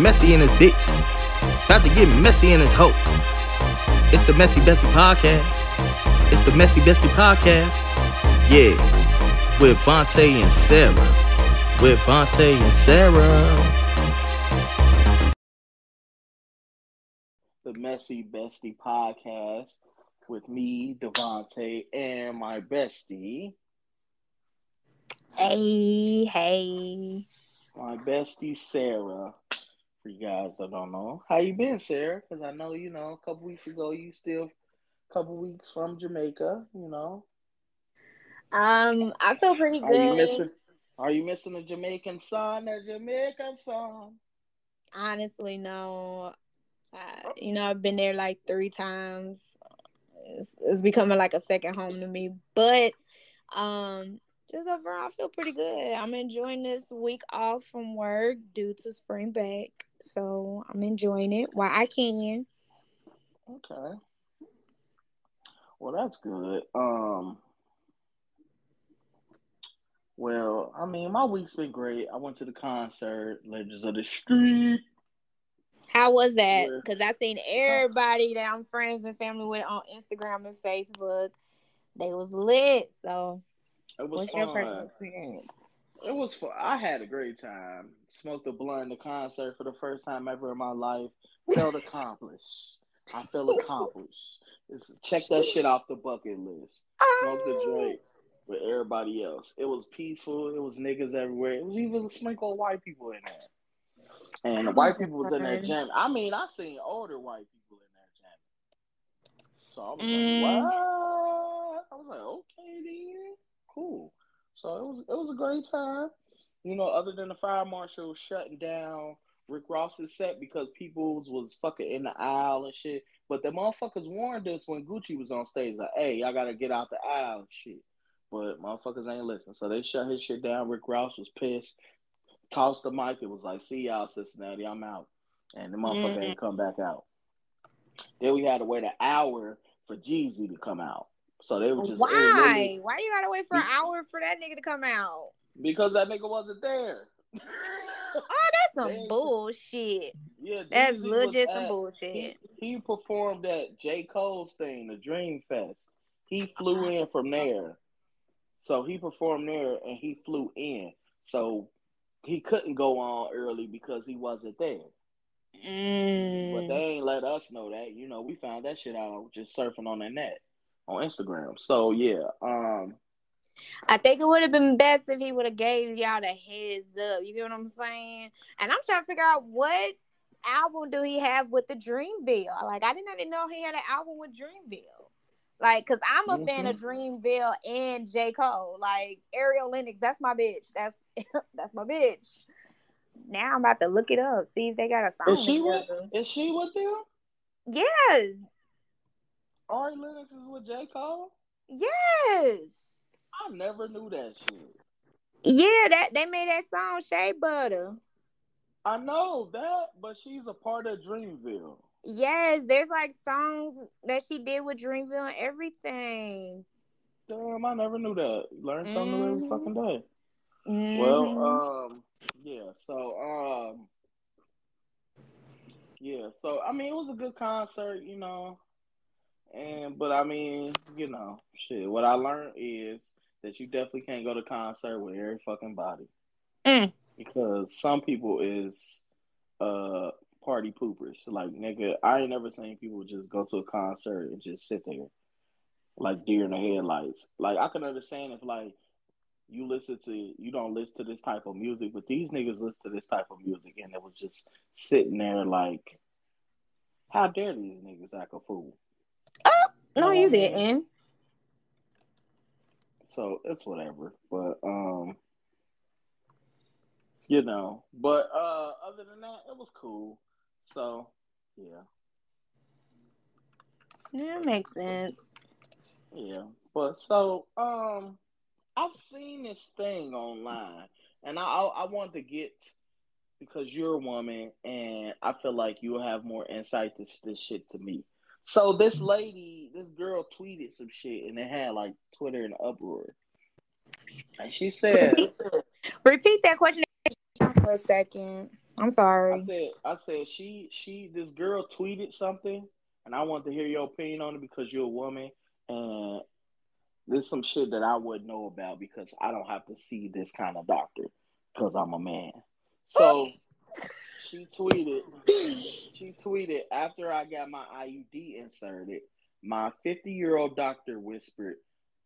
messy in his dick. About to get messy in his hoe. It's the Messy Bestie Podcast. It's the Messy Bestie Podcast. Yeah. With Vontae and Saira. With Vontae and Saira. The Messy Bestie Podcast. With me, Devontae, and my bestie. Hey, hey. My bestie, Saira. For you guys that don't know, how you been, Saira? Because I know, you know, a couple weeks ago, you still a couple weeks from Jamaica, you know. I feel pretty good. Are you missing the Jamaican sun, the Jamaican song? Honestly, no. You know, I've been there like 3 times. It's becoming like a second home to me. But just overall, I feel pretty good. I'm enjoying this week off from work due to spring break. So I'm enjoying it while I can. Okay. Well, that's good. Well, I mean, my week's been great. I went to the concert, Legends of the Street. How was that? Because I seen everybody that I'm friends and family with on Instagram and Facebook. They was lit. So it was what's fun. Your personal experience? It was fun. I had a great time. Smoked a blunt in the concert for the first time ever in my life. Felt accomplished. I feel accomplished. Check that shit off the bucket list. Smoked a joint with everybody else. It was peaceful. It was niggas everywhere. It was even a sprinkle of white people in there. And the white people was in that jam. I mean, I seen older white people in that jam. So I was like, what? I was like, okay, then. Cool. So it was a great time. You know, other than the fire marshal shutting down Rick Ross's set because people was fucking in the aisle and shit. But the motherfuckers warned us when Gucci was on stage. Like, hey, y'all got to get out the aisle and shit. But motherfuckers ain't listen. So they shut his shit down. Rick Ross was pissed. Tossed the mic. It was like, see y'all, Cincinnati. I'm out. And the motherfucker didn't come back out. Then we had to wait an hour for Jeezy to come out. So they were just... Why? Why you gotta wait for an hour for that nigga to come out? Because that nigga wasn't there. Oh, that's some bullshit. Yeah, that's legit some bullshit. He performed at J. Cole's thing, the Dream Fest. He flew in from there. So he performed there and he flew in. So... he couldn't go on early because he wasn't there. But they ain't let us know that. You know, we found that shit out just surfing on the net on Instagram. So, yeah. I think it would have been best if he would have gave y'all the heads up. You get what I'm saying? And I'm trying to figure out what album do he have with the Dreamville. Like, I did not know he had an album with Dreamville. Like, because I'm a fan of Dreamville and J. Cole. Like, Ari Lennox, that's my bitch. That's my bitch. Now I'm about to look it up, see if they got a song. Is she with them? Yes. Ari Lennox is with J. Cole? Yes. I never knew that shit. Yeah, that they made that song, Shea Butter. I know that, but she's a part of Dreamville. Yes, there's like songs that she did with Dreamville and everything. Damn, I never knew that. Learn something every fucking day. Well, so I mean, it was a good concert, you know, but I mean, you know, shit, what I learned is that you definitely can't go to concert with every fucking body, because some people is, party poopers, like, nigga, I ain't never seen people just go to a concert and just sit there, like, deer in the headlights. Like, I can understand if, like, you don't listen to this type of music, but these niggas listen to this type of music, and it was just sitting there like, how dare these niggas act a fool? Oh, no, you didn't. So it's whatever, but you know, but other than that, it was cool. So yeah, that makes sense. Yeah, but so I've seen this thing online, and I wanted to get, because you're a woman, and I feel like you'll have more insight to this shit to me. So this girl tweeted some shit, and it had, like, Twitter in uproar. And she said... Repeat that question for a second. I'm sorry. I said she this girl tweeted something, and I want to hear your opinion on it because you're a woman, and there's some shit that I wouldn't know about because I don't have to see this kind of doctor because I'm a man. So she tweeted after I got my IUD inserted, my 50-year-old doctor whispered,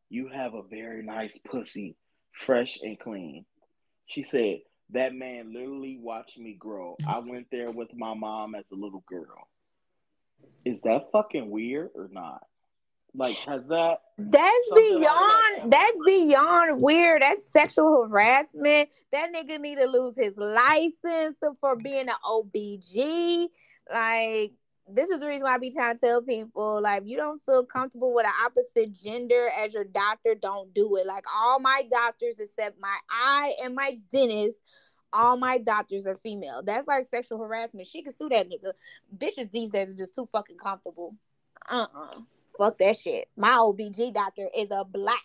"You have a very nice pussy, fresh and clean." She said, "That man literally watched me grow. I went there with my mom as a little girl." Is that fucking weird or not? Like, has that... That's beyond weird. That's sexual harassment. That nigga need to lose his license for being an OBG. Like, this is the reason why I be trying to tell people, like, if you don't feel comfortable with an opposite gender as your doctor, don't do it. Like, all my doctors except my eye and my dentist, all my doctors are female. That's like sexual harassment. She could sue that nigga. Bitches these days are just too fucking comfortable. Fuck that shit. My OBG doctor is a black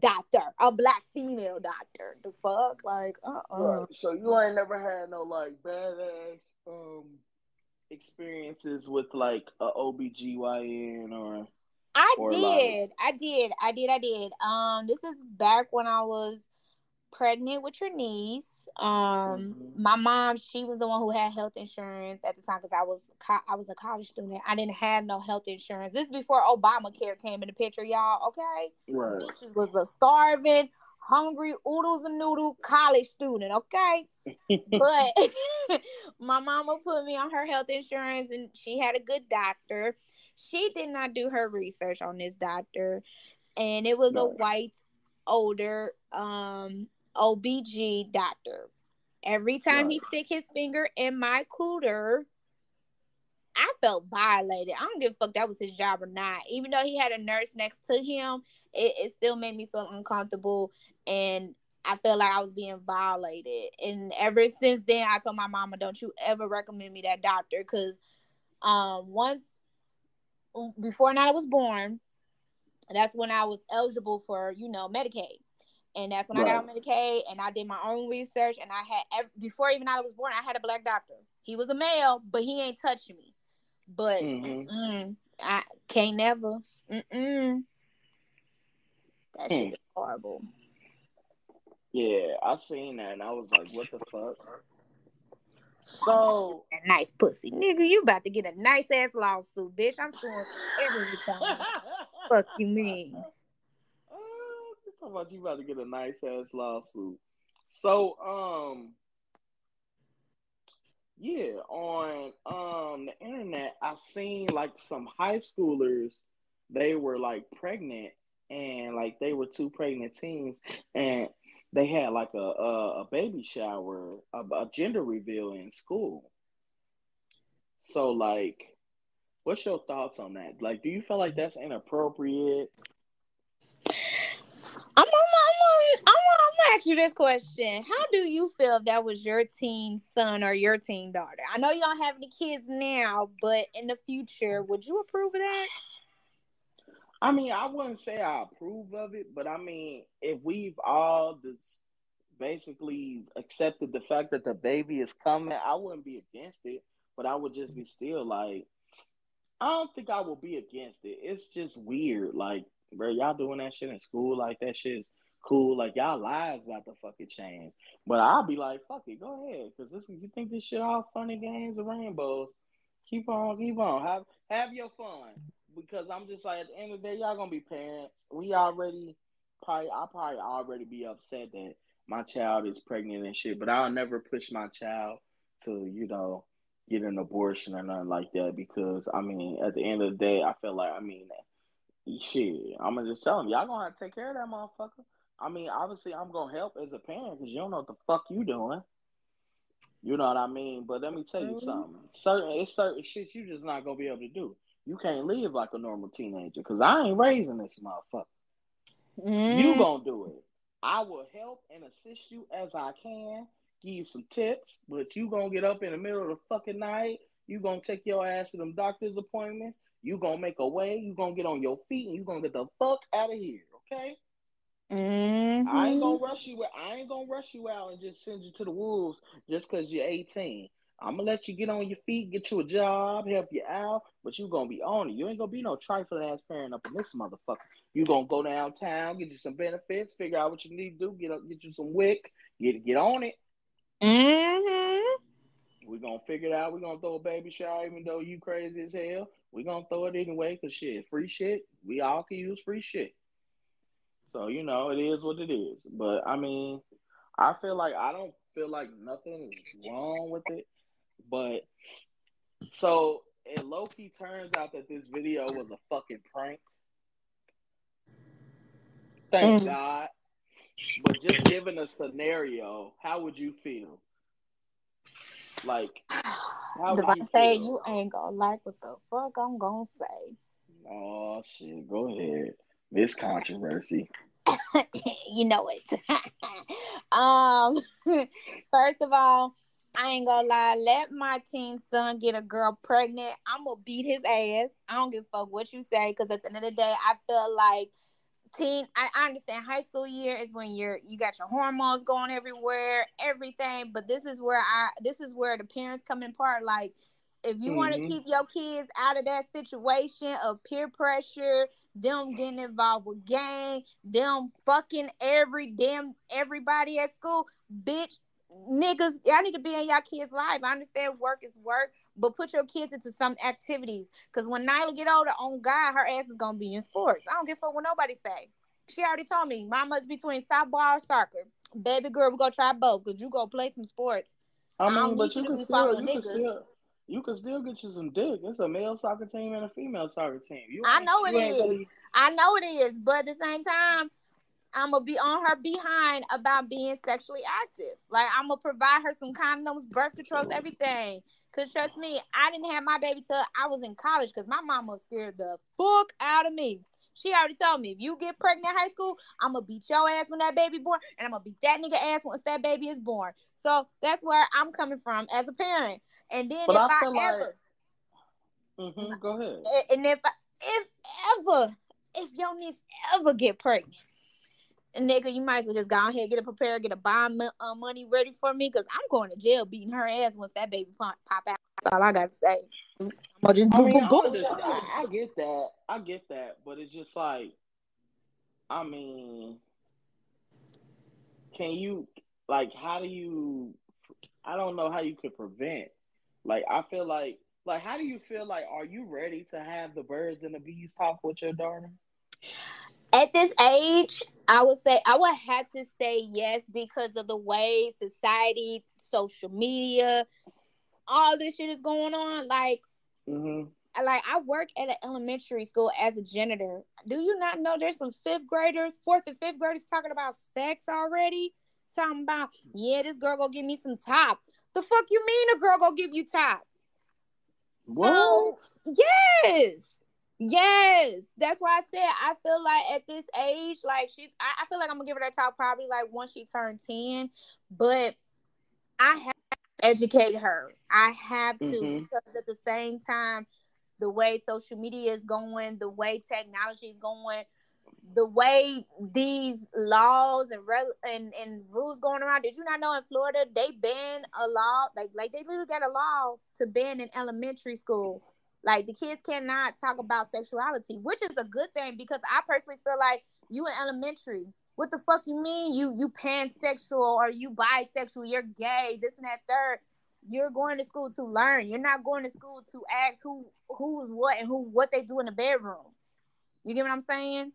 doctor, a black female doctor. The fuck? Like, Right. So you ain't never had no, like, badass experiences with, like, a OBGYN or... I did. This is back when I was pregnant with your niece. My mom, she was the one who had health insurance at the time because I was a college student. I didn't have no health insurance. This is before Obamacare came in the picture, y'all. Okay, right. She was a starving, hungry, oodles and noodle college student. Okay, but my mama put me on her health insurance, and she had a good doctor. She did not do her research on this doctor, and it was a white, older, OBG doctor. Every time he stick his finger in my cooter, I felt violated. I don't give a fuck that was his job or not. Even though he had a nurse next to him, it still made me feel uncomfortable, and I felt like I was being violated. And ever since then, I told my mama, don't you ever recommend me that doctor, because once before I was born, that's when I was eligible for, Medicaid. And that's when I got on Medicaid, and I did my own research, and I had, before even I was born, I had a black doctor. He was a male, but he ain't touched me. But I can't never. That shit is horrible. Yeah, I seen that, and I was like, what the fuck? So a nice pussy, nigga. You about to get a nice ass lawsuit, bitch. I'm suing everything. Fuck you mean? About you about to get a nice ass lawsuit. So on the internet, I seen like some high schoolers, they were like pregnant, and like they were two pregnant teens, and they had like a baby shower, a gender reveal in school. So like, what's your thoughts on that? Like, do you feel like that's inappropriate? I'm gonna ask you this question. How do you feel if that was your teen son or your teen daughter? I know you don't have any kids now, but in the future, would you approve of that? I mean, I wouldn't say I approve of it, but I mean, if we've all just basically accepted the fact that the baby is coming, I wouldn't be against it, but I would just be still like, I don't think I would be against it. It's just weird. Like, bro, y'all doing that shit in school, like that shit is cool, like y'all lives about to fucking change. But I'll be like, fuck it, go ahead, because you think this shit all funny games and rainbows, keep on, have your fun, because I'm just like, at the end of the day, y'all gonna be parents. I'll probably already be upset that my child is pregnant and shit, but I'll never push my child to, get an abortion or nothing like that, because I mean, at the end of the day, I feel like, shit, I'm gonna just tell him, y'all gonna have to take care of that motherfucker. I mean, obviously, I'm gonna help as a parent because you don't know what the fuck you doing. You know what I mean? But let me tell you something. It's certain shit you just not gonna be able to do. You can't live like a normal teenager because I ain't raising this motherfucker. You gonna do it. I will help and assist you as I can, give you some tips, but you gonna get up in the middle of the fucking night. You gonna take your ass to them doctor's appointments. You gonna make a way. You gonna get on your feet, and you gonna get the fuck out of here, okay? Mm-hmm. I ain't gonna rush you out and just send you to the wolves just because you're 18. I'm gonna let you get on your feet, get you a job, help you out, but you gonna be on it. You ain't gonna be no trifling ass parent up in this motherfucker. You gonna go downtown, get you some benefits, figure out what you need to do, get you some wick, get on it. Mm-hmm. We're gonna figure it out. We're gonna throw a baby shower, even though you crazy as hell. We're gonna throw it anyway, cause shit, free shit. We all can use free shit. So, you know, it is what it is. But I mean, I don't feel like nothing is wrong with it. But so it low key turns out that this video was a fucking prank. Thank God. But just given a scenario, how would you feel? Like, how would you say feel? You ain't gonna like what the fuck I'm gonna say. Oh shit, go ahead. This controversy. You know it. First of all, I ain't gonna lie. Let my teen son get a girl pregnant. I'm gonna beat his ass. I don't give a fuck what you say, because at the end of the day, I feel like I understand high school year is when you got your hormones going everywhere, everything. But this is where the parents come in part. Like, if you want to keep your kids out of that situation of peer pressure, them getting involved with gang, them fucking everybody at school, bitch, niggas, y'all need to be in y'all kids' life. I understand work is work, but put your kids into some activities. Because when Nyla get older, on God, her ass is going to be in sports. I don't give a fuck what nobody say. She already told me, mama's between softball or soccer. Baby girl, we're going to try both, because you go play some sports. I mean, but you can still get you some dick. It's a male soccer team and a female soccer team. I know it is, but at the same time, I'm going to be on her behind about being sexually active. Like, I'm going to provide her some condoms, birth controls, everything. Because trust me, I didn't have my baby till I was in college, because my mama scared the fuck out of me. She already told me, if you get pregnant in high school, I'm going to beat your ass when that baby born, and I'm going to beat that nigga ass once that baby is born. So that's where I'm coming from as a parent. And then but if I ever... Like... Mm-hmm, go ahead. And if your niece ever get pregnant, nigga, you might as well just go ahead, get it prepared, get a bond money ready for me, because I'm going to jail beating her ass once that baby pop out. That's all I got to say. I'm just I get that. I get that. But it's just like, I mean, can you, like, how do you, I don't know how you could prevent. Like, I feel like, how do you feel like, are you ready to have the birds and the bees talk with your daughter? At this age, I would have to say yes, because of the way society, social media, all this shit is going on. Like, like, I work at an elementary school as a janitor. Do you not know there's some fourth and fifth graders talking about sex already? Talking about, yeah, this girl gonna give me some top. The fuck you mean a girl gonna give you top? Whoa. So, yes, that's why I said I feel like at this age, like, I feel like I'm gonna give her that talk probably like once she turned 10, but I have to educate her. I have to, because at the same time, the way social media is going, the way technology is going, the way these laws and rules going around. Did you not know in Florida they ban a law, like they literally got a law to ban in elementary school. Like, the kids cannot talk about sexuality, which is a good thing, because I personally feel like, you in elementary, what the fuck you mean you pansexual or you bisexual, you're gay, this and that third. You're going to school to learn. You're not going to school to ask who's what and what they do in the bedroom. You get what I'm saying?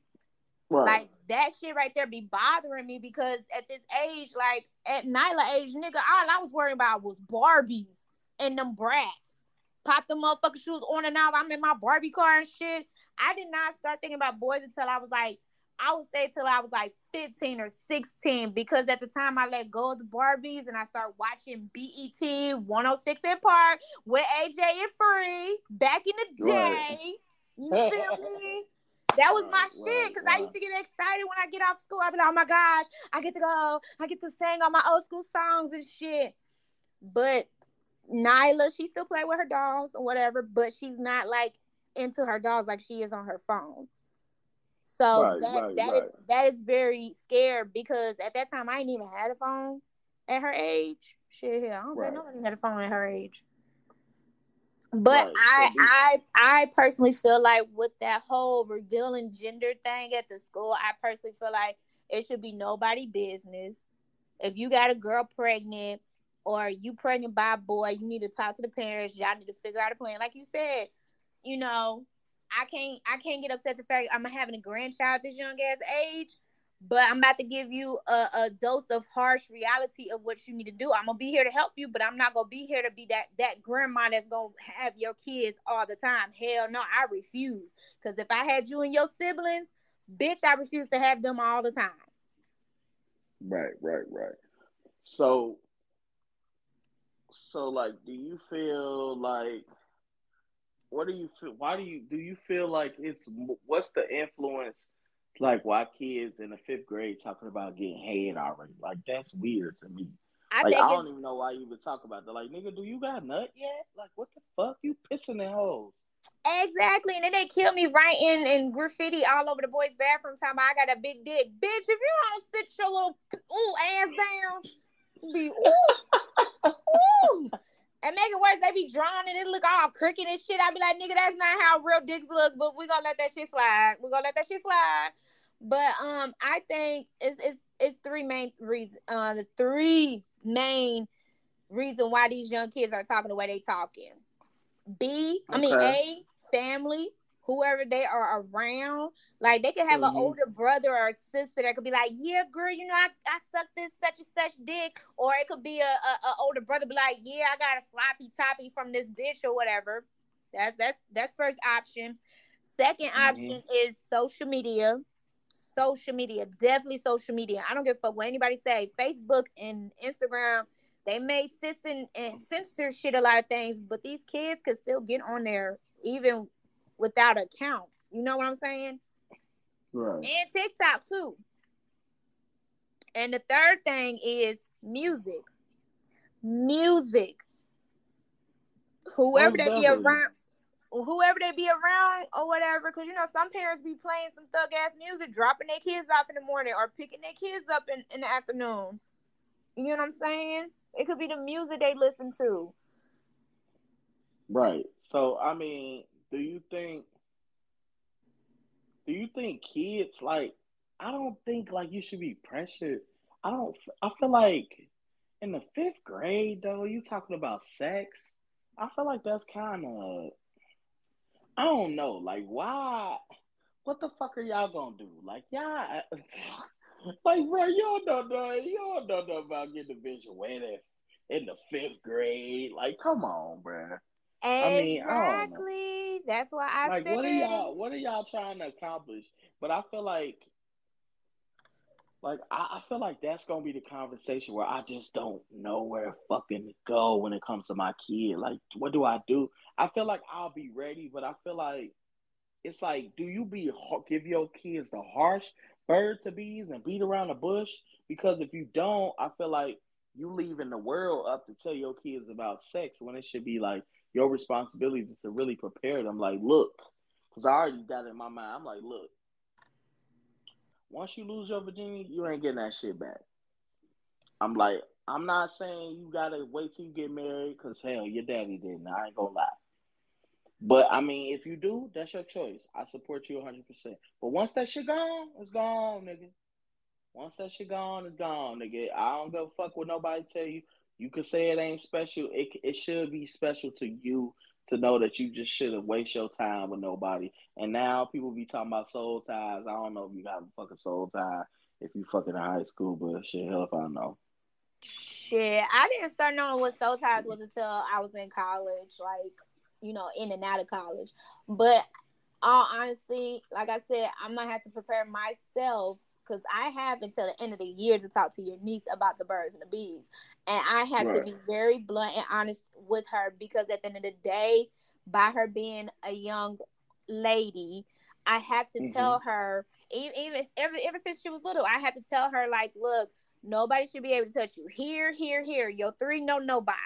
Right. Like, that shit right there be bothering me, because at this age, like at Nyla age, nigga, all I was worried about was Barbies and them brats. Pop the motherfucking shoes on and off. I'm in my Barbie car and shit. I did not start thinking about boys until I would say till I was like 15 or 16, because at the time I let go of the Barbies and I started watching BET 106 in Park with AJ and Free back in the day. You feel me? That was my shit, because I used to get excited when I get off school. I'd be like, oh my gosh, I get to sing all my old school songs and shit. But Nyla, she still play with her dolls or whatever, but she's not like into her dolls like she is on her phone. So that is very scary, because at that time I didn't even have a phone at her age. Shit, hell, I don't think nobody had a phone at her age. But I personally feel like with that whole revealing gender thing at the school, I personally feel like it should be nobody's business. If you got a girl pregnant or you pregnant by a boy, you need to talk to the parents. Y'all need to figure out a plan. Like you said, you know, I can't get upset the fact I'm having a grandchild this young ass age, but I'm about to give you a dose of harsh reality of what you need to do. I'm gonna be here to help you, but I'm not gonna be here to be that grandma that's gonna have your kids all the time. Hell no, I refuse. Because if I had you and your siblings, bitch, I refuse to have them all the time. Right. So like, do you feel like? What do you feel? Why do you feel like it's, what's the influence, like why kids in the 5th grade talking about getting head already? Like, that's weird to me. I don't even know why you would talk about that. Like, nigga, do you got a nut yet? Like, what the fuck? You pissing in holes. Exactly. And then they kill me writing and graffiti all over the boys' bathroom talking about I got a big dick. Bitch, if you don't sit your little ass down, be ooh. And make it worse, they be drawn and it look all crooked and shit. I be like, nigga, that's not how real dicks look, but we're going to let that shit slide. We're going to let that shit slide. But I think it's the three main reasons why these young kids are talking the way they talking. A, family, whoever they are around. Like, they could have an older brother or sister that could be like, yeah, girl, you know, I sucked this such and such dick. Or it could be a older brother be like, yeah, I got a sloppy toppy from this bitch or whatever. That's first option. Second option is social media. Social media. Definitely social media. I don't give a fuck what anybody say. Facebook and Instagram, they may censor shit a lot of things, but these kids could still get on there even without an account. You know what I'm saying? Right. And TikTok too. And the third thing is music. Music. Whoever they be around or whatever, because you know some parents be playing some thug ass music, dropping their kids off in the morning or picking their kids up in the afternoon. You know what I'm saying? It could be the music they listen to. Right. So I mean, do you think kids, like, I don't think, like, you should be pressured. I feel like in the 5th grade, though, you talking about sex. I feel like that's kind of, I don't know, like, why, what the fuck are y'all gonna do? Like, y'all, like, bro, you don't know about getting a bitch wet in the 5th grade. Like, come on, bro. Exactly. I mean, that's why I said, what are y'all trying to accomplish? But I feel like that's gonna be the conversation where I just don't know where fucking to go when it comes to my kid. Like, what do I do? I feel like I'll be ready, but I feel like it's like, do you give your kids the harsh bird to bees and beat around the bush? Because if you don't, I feel like you leaving the world up to tell your kids about sex when it should be like your responsibility is to really prepare them. Like, look, because I already got it in my mind. I'm like, look, once you lose your virginity, you ain't getting that shit back. I'm like, I'm not saying you got to wait till you get married, because, hell, your daddy didn't. I ain't going to lie. But, I mean, if you do, that's your choice. I support you 100%. But once that shit gone, it's gone, nigga. Once that shit gone, it's gone, nigga. I don't give a fuck what nobody tell you. You could say it ain't special. It should be special to you to know that you just shouldn't waste your time with nobody. And now people be talking about soul ties. I don't know if you got a fucking soul tie if you fucking in high school, but shit, hell if I know. Shit, I didn't start knowing what soul ties was until I was in college, like, you know, in and out of college. But all honestly, like I said, I'm going to have to prepare myself, because I have until the end of the year to talk to your niece about the birds and the bees. And I had to be very blunt and honest with her, because at the end of the day, by her being a young lady, I had to tell her, even ever since she was little, I had to tell her, like, look, nobody should be able to touch you. Here, your 3 no-no box.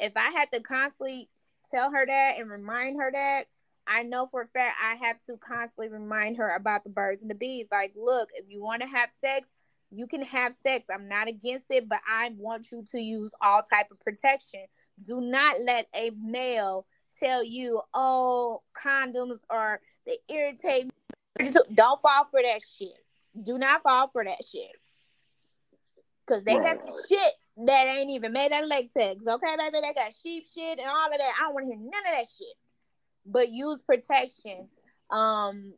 If I had to constantly tell her that and remind her that, I know for a fact I have to constantly remind her about the birds and the bees. Like, look, if you want to have sex, you can have sex. I'm not against it, but I want you to use all type of protection. Do not let a male tell you, oh, condoms are, they irritate me. Don't fall for that shit. Do not fall for that shit. Because they got some shit that ain't even made out of latex. Okay, baby? They got sheep shit and all of that. I don't want to hear none of that shit. But use protection. And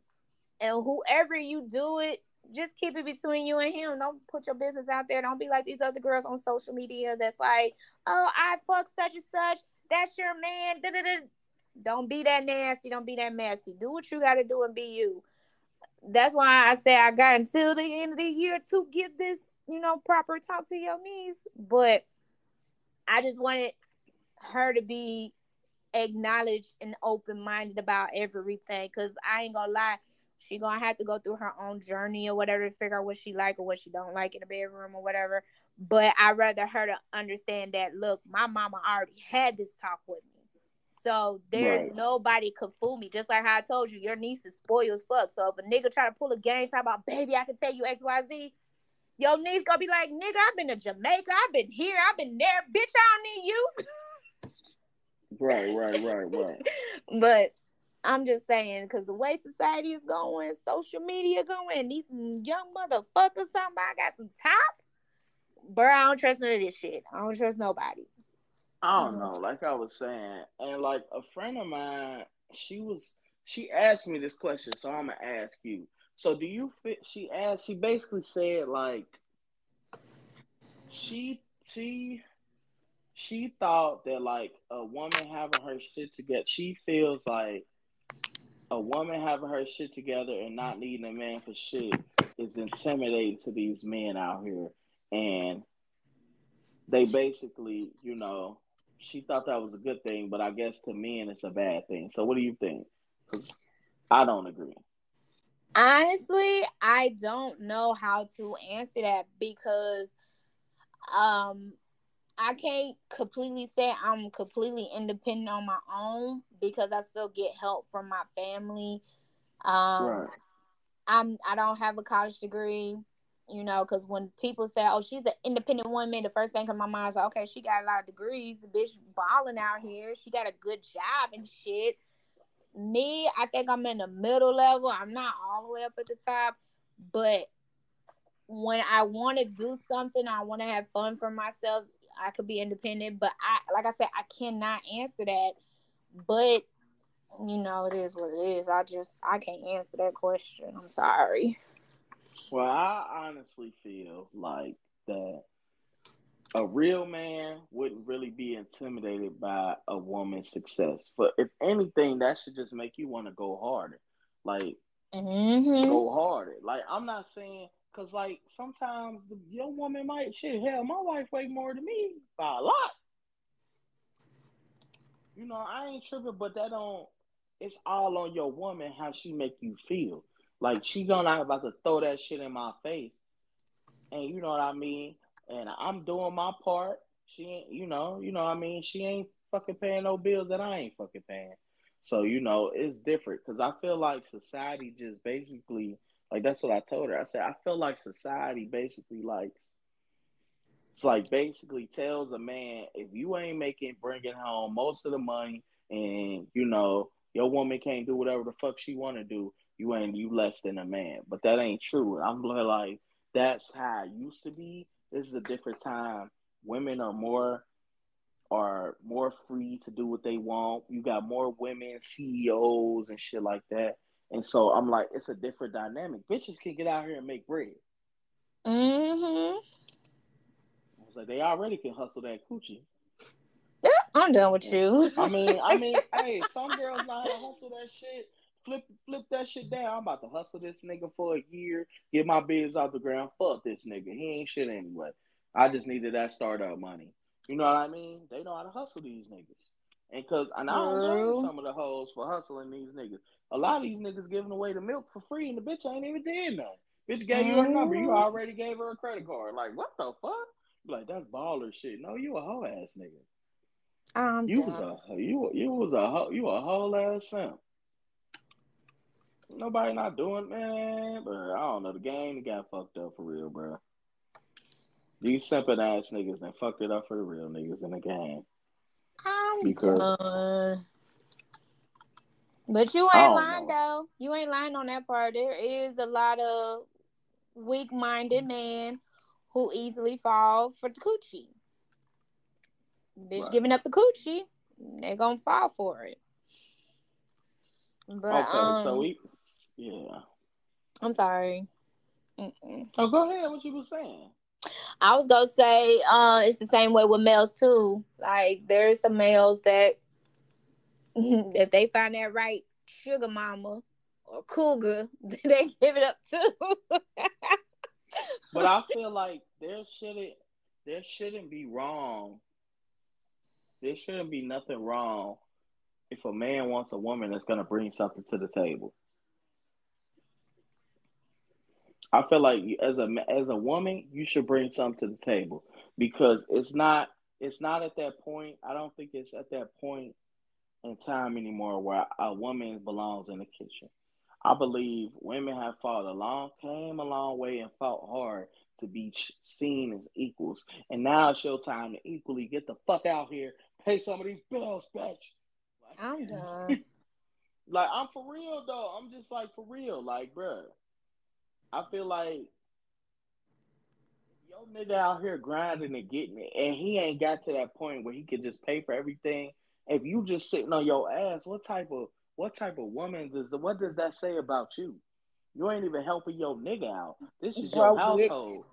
whoever you do it, just keep it between you and him. Don't put your business out there. Don't be like these other girls on social media that's like, oh, I fuck such and such. That's your man. Da-da-da. Don't be that nasty. Don't be that messy. Do what you got to do and be you. That's why I say I got until the end of the year to give this, you know, proper talk to your niece. But I just wanted her to be acknowledged and open-minded about everything, because I ain't gonna lie, she gonna have to go through her own journey or whatever to figure out what she like or what she don't like in the bedroom or whatever. But I'd rather her to understand that, look, my mama already had this talk with me. So there's nobody could fool me. Just like how I told you, your niece is spoiled as fuck. So if a nigga try to pull a game, talk about, baby, I can tell you XYZ, your niece gonna be like, nigga, I've been to Jamaica, I've been here, I've been there, bitch, I don't need you. Right. But I'm just saying, because the way society is going, social media going, these young motherfuckers, somebody got some top, bruh, I don't trust none of this shit. I don't trust nobody. I don't know, like I was saying, and like a friend of mine, she asked me this question, so I'm going to ask you. So do you fit, she basically said, like, she thought that, like, a woman having her shit together, she feels like a woman having her shit together and not needing a man for shit is intimidating to these men out here. And they basically, you know, she thought that was a good thing, but I guess to men it's a bad thing. So what do you think? Because I don't agree. Honestly, I don't know how to answer that, because I can't completely say I'm completely independent on my own, because I still get help from my family. I don't have a college degree, you know, because when people say, oh, she's an independent woman, the first thing in my mind is, like, okay, she got a lot of degrees. The bitch balling out here. She got a good job and shit. Me, I think I'm in the middle level. I'm not all the way up at the top, but when I want to do something, I want to have fun for myself, I could be independent. But I, like I said, I cannot answer that. But you know, it is what it is. I can't answer that question. I'm sorry. Well, I honestly feel like that a real man wouldn't really be intimidated by a woman's success. But if anything, that should just make you want to go harder. Like, go harder. Like, I'm not saying. Because, like, sometimes your woman might, shit, hell, my wife weigh more than me by a lot. You know, I ain't tripping, but that don't, it's all on your woman, how she make you feel. Like, she gonna not about to throw that shit in my face. And you know what I mean? And I'm doing my part. She ain't, you know what I mean? She ain't fucking paying no bills that I ain't fucking paying. So, you know, it's different. Because I feel like society just basically, like, that's what I told her. I said, I feel like society basically, like, it's like basically tells a man, if you ain't bringing home most of the money and, you know, your woman can't do whatever the fuck she want to do, you less than a man. But that ain't true. I'm like, that's how it used to be. This is a different time. Women are more free to do what they want. You got more women, CEOs and shit like that. And so I'm like, it's a different dynamic. Bitches can get out here and make bread. I was like, they already can hustle that coochie. I'm done with you. I mean, hey, some girls know how to hustle that shit. Flip that shit down. I'm about to hustle this nigga for a year. Get my biz off the ground. Fuck this nigga. He ain't shit anyway. I just needed that startup money. You know what I mean? They know how to hustle these niggas. And I don't know some of the hoes for hustling these niggas. A lot of these niggas giving away the milk for free, and the bitch ain't even did nothing. Bitch gave you her number. You already gave her a credit card. Like, what the fuck? Like, that's baller shit. No, you a hoe ass nigga. You was a hoe ass simp. Nobody not doing, man. Bro, I don't know. The game got fucked up for real, bro. These simple ass niggas done fucked it up for the real niggas in the game. But you ain't lying, though. You ain't lying on that part. There is a lot of weak-minded men who easily fall for the coochie. Bitch right. Giving up the coochie, they gonna fall for it. But, okay, I'm sorry. Oh, go ahead. What you were saying? I was gonna say, it's the same way with males too. Like, there's some males that, if they find that right sugar mama or cougar, they give it up too. But I feel like there shouldn't be nothing wrong if a man wants a woman that's going to bring something to the table. I feel like as a woman, you should bring something to the table, because it's not at that point. I don't think it's at that point in time anymore where a woman belongs in the kitchen. I believe women have came a long way and fought hard to be seen as equals. And now it's your time to equally get the fuck out here, pay some of these bills, bitch. I'm done. Like, I'm for real, though. I'm just like, for real. Like, bro, I feel like yo nigga out here grinding and getting it, and he ain't got to that point where he can just pay for everything. If you just sitting on your ass, what type of woman what does that say about you? You ain't even helping your nigga out. This is your household.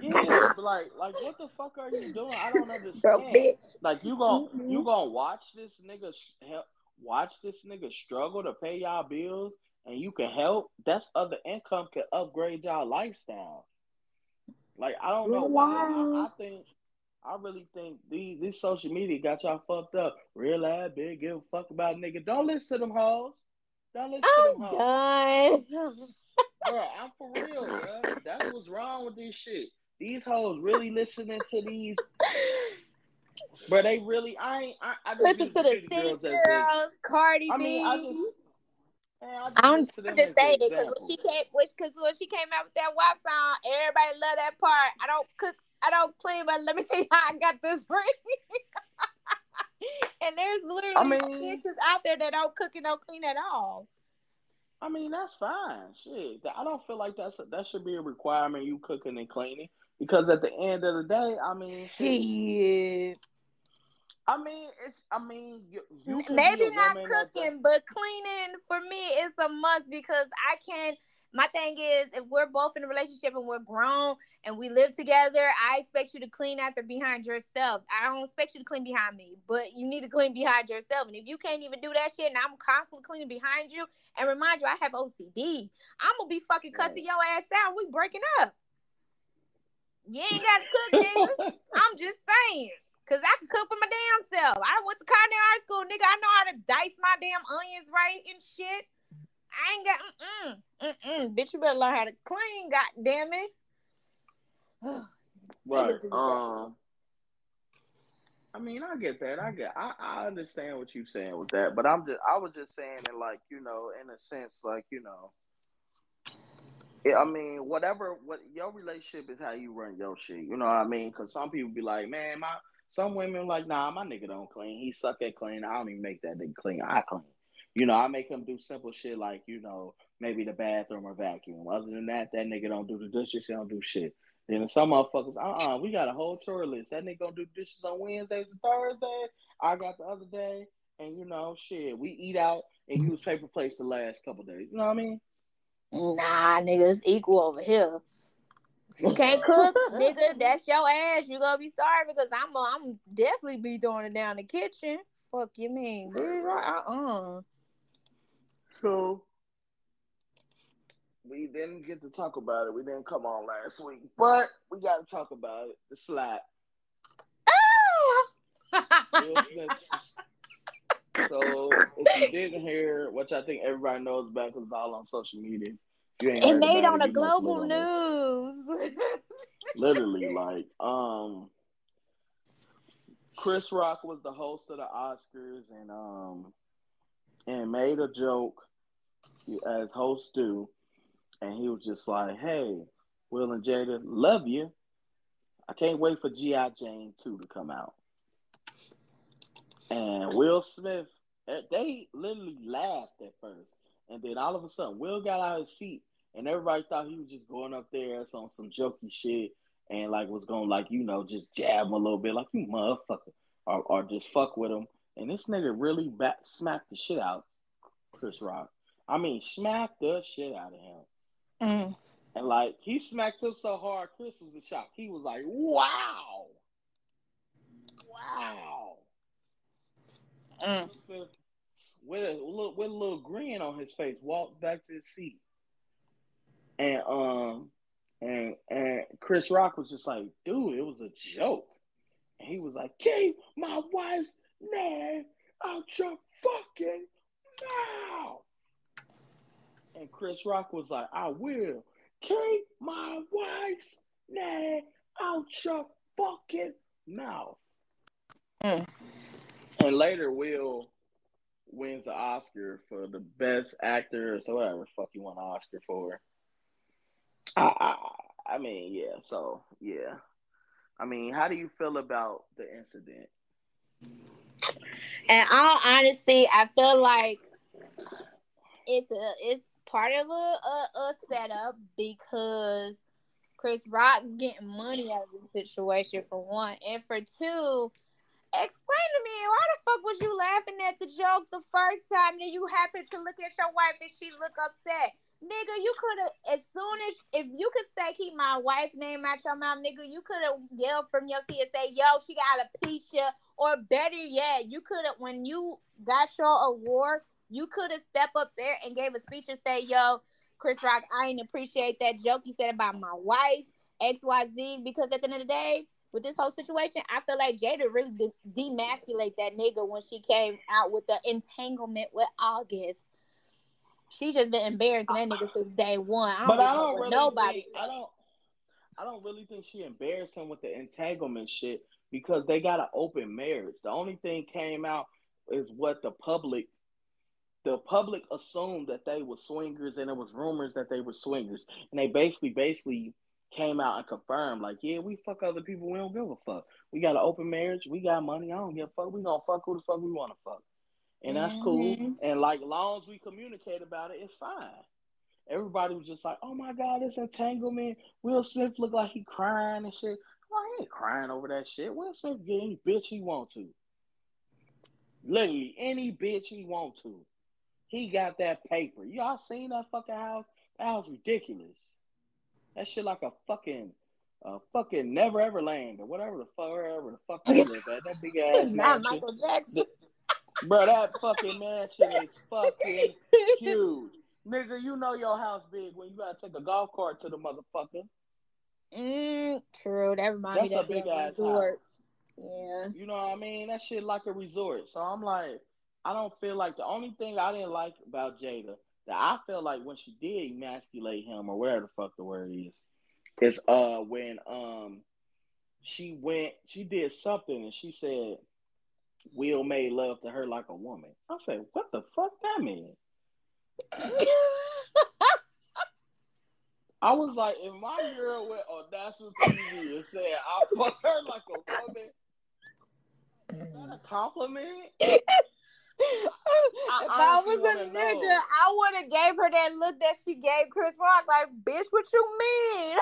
Yeah, like, what the fuck are you doing? I don't understand. Bro, bitch. Like, you gonna watch this nigga struggle to pay y'all bills, and you can help. That's other income can upgrade y'all lifestyle. Like, I don't know why. I really think this social media got y'all fucked up. Real ass bitch, give a fuck about a nigga. Don't listen to them hoes. I'm done. Bro, I'm for real, bro. That's what's wrong with this shit. These hoes really listening to these. Bro, they really. I just listen to the City Girls, Cardi B. I'm just saying it because when she came out with that WAP song, everybody loved that part. I don't cook, I don't clean, but let me tell you how I got this ring. And there's literally bitches out there that don't cook and don't clean at all. I mean, that's fine. Shit, I don't feel like that should be a requirement, you cooking and cleaning, because at the end of the day, I mean, shit. You maybe not cooking, but cleaning for me is a must, because my thing is, if we're both in a relationship and we're grown and we live together, I expect you to clean after behind yourself. I don't expect you to clean behind me, but you need to clean behind yourself. And if you can't even do that shit, and I'm constantly cleaning behind you, and remind you, I have OCD, I'm going to be fucking cussing your ass out. We breaking up. You ain't got to cook, nigga. I'm just saying. Because I can cook for my damn self. I went to culinary high school, nigga. I know how to dice my damn onions right and shit. I ain't got bitch. You better learn how to clean, goddammit. Right. I mean, I get that. I understand what you're saying with that, but I was just saying it, like, you know, in a sense, like, you know, I mean, what your relationship is, how you run your shit. You know what I mean? Because some people be like, man, some women like, nah, my nigga don't clean. He suck at clean. I don't even make that nigga clean. I clean. You know, I make him do simple shit like, you know, maybe the bathroom or vacuum. Other than that, that nigga don't do the dishes. He don't do shit. Then some motherfuckers, we got a whole chore list. That nigga gonna do dishes on Wednesdays and Thursdays. I got the other day. And, you know, shit, we eat out and use paper plates the last couple days. You know what I mean? Nah, nigga, it's equal over here. If you can't cook, nigga, that's your ass. You gonna be sorry, because I'm definitely be throwing it down the kitchen. Fuck you mean, bitch? So we didn't get to talk about it. We didn't come on last week, but we got to talk about it. The slap. Oh! So if you didn't hear, which I think everybody knows about, because it's all on social media. It made on the global news. Literally, like, Chris Rock was the host of the Oscars and made a joke as host Stu, and he was just like, hey, Will and Jada, love you. I can't wait for G.I. Jane 2 to come out. And Will Smith, they literally laughed at first. And then all of a sudden, Will got out of his seat, and everybody thought he was just going up there on some jokey shit and, like, was going to, like, you know, just jab him a little bit, like, you motherfucker, or just fuck with him. And this nigga really smacked the shit out Chris Rock. I mean, smacked the shit out of him. Mm. And, like, he smacked him so hard, Chris was in shock. He was like, wow. Wow. Mm. With a little grin on his face, walked back to his seat. And Chris Rock was just like, dude, it was a joke. And he was like, keep my wife's name out your fucking mouth. And Chris Rock was like, I will. Keep my wife's name out your fucking mouth. Mm. And later, Will wins an Oscar for the best actor, so whatever the fuck you won an Oscar for. I mean, yeah. So, yeah. I mean, how do you feel about the incident? In all honesty, I feel like it's part of a setup, because Chris Rock getting money out of the situation for one, and for two, explain to me, why the fuck was you laughing at the joke the first time that you happened to look at your wife and she look upset? Nigga, you could have, if you could say keep my wife's name out your mouth, nigga, you could have yelled from your seat and say, yo, she got a piece ya, or better yet, you could have, when you got your award, you could have stepped up there and gave a speech and say, yo, Chris Rock, I ain't appreciate that joke you said about my wife, XYZ, because at the end of the day, with this whole situation, I feel like Jada really demasculate that nigga when she came out with the entanglement with August. She just been embarrassing that nigga since day one. I don't really think she embarrassed him with the entanglement shit, because they got an open marriage. The only thing came out is what the public assumed, that they were swingers, and it was rumors that they were swingers, and they basically came out and confirmed, like, yeah, we fuck other people. We don't give a fuck. We got an open marriage. We got money. I don't give a fuck. We gonna fuck who the fuck we want to fuck. And that's cool. And, like, long as we communicate about it, it's fine. Everybody was just like, oh, my God, it's entanglement. Will Smith look like he crying and shit. Well, he ain't crying over that shit. Will Smith get any bitch he want to. Literally, any bitch he want to. He got that paper. Y'all seen that fucking house? That house ridiculous. That shit like a fucking Never Ever Land or whatever the fuck they live at. That big ass not mansion. Michael Jackson. Bro, that fucking mansion is fucking huge. Nigga, you know your house big when you gotta take a golf cart to the motherfucker. True. That reminds me of that big ass resort. House. Yeah. You know what I mean? That shit like a resort. So I'm like, I don't feel like, the only thing I didn't like about Jada, that I felt like when she did emasculate him, or whatever the fuck the word is when she did something and she said Will made love to her like a woman. I said, what the fuck that mean? I was like, if my girl went on national TV and said I fuck her like a woman, is that a compliment? If I was a nigga, know. I would have gave her that look that she gave Chris Rock, like, bitch, what you mean?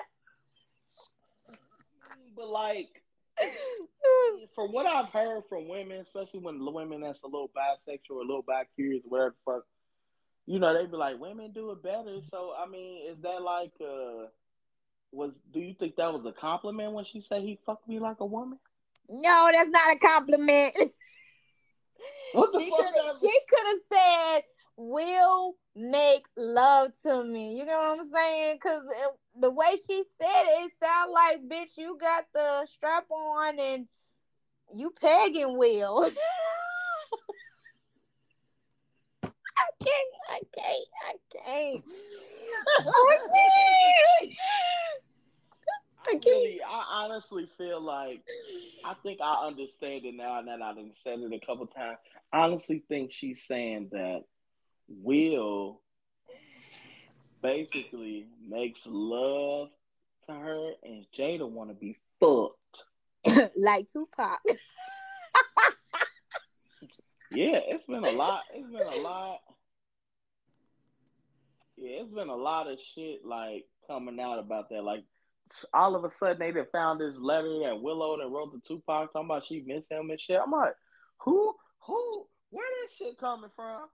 But, like, from what I've heard from women, especially when women that's a little bisexual or a little bi-curious, whatever the fuck, you know, they be like, women do it better. So, I mean, is that like, do you think that was a compliment when she said he fucked me like a woman? No, that's not a compliment. What the fuck? She could have said, Will make love to me. You know what I'm saying? Because the way she said it sounded like, bitch, you got the strap on and you pegging Will. I can't. I honestly feel like, I think I understand it now, and that I've said it a couple times. I honestly think she's saying that Will basically makes love to her, and Jada want to be fucked. Like Tupac. Yeah, it's been a lot. Yeah, it's been a lot of shit, like, coming out about that. Like, all of a sudden, they done found this letter that Willow that wrote to Tupac talking about she missed him and shit. I'm like, where that shit coming from?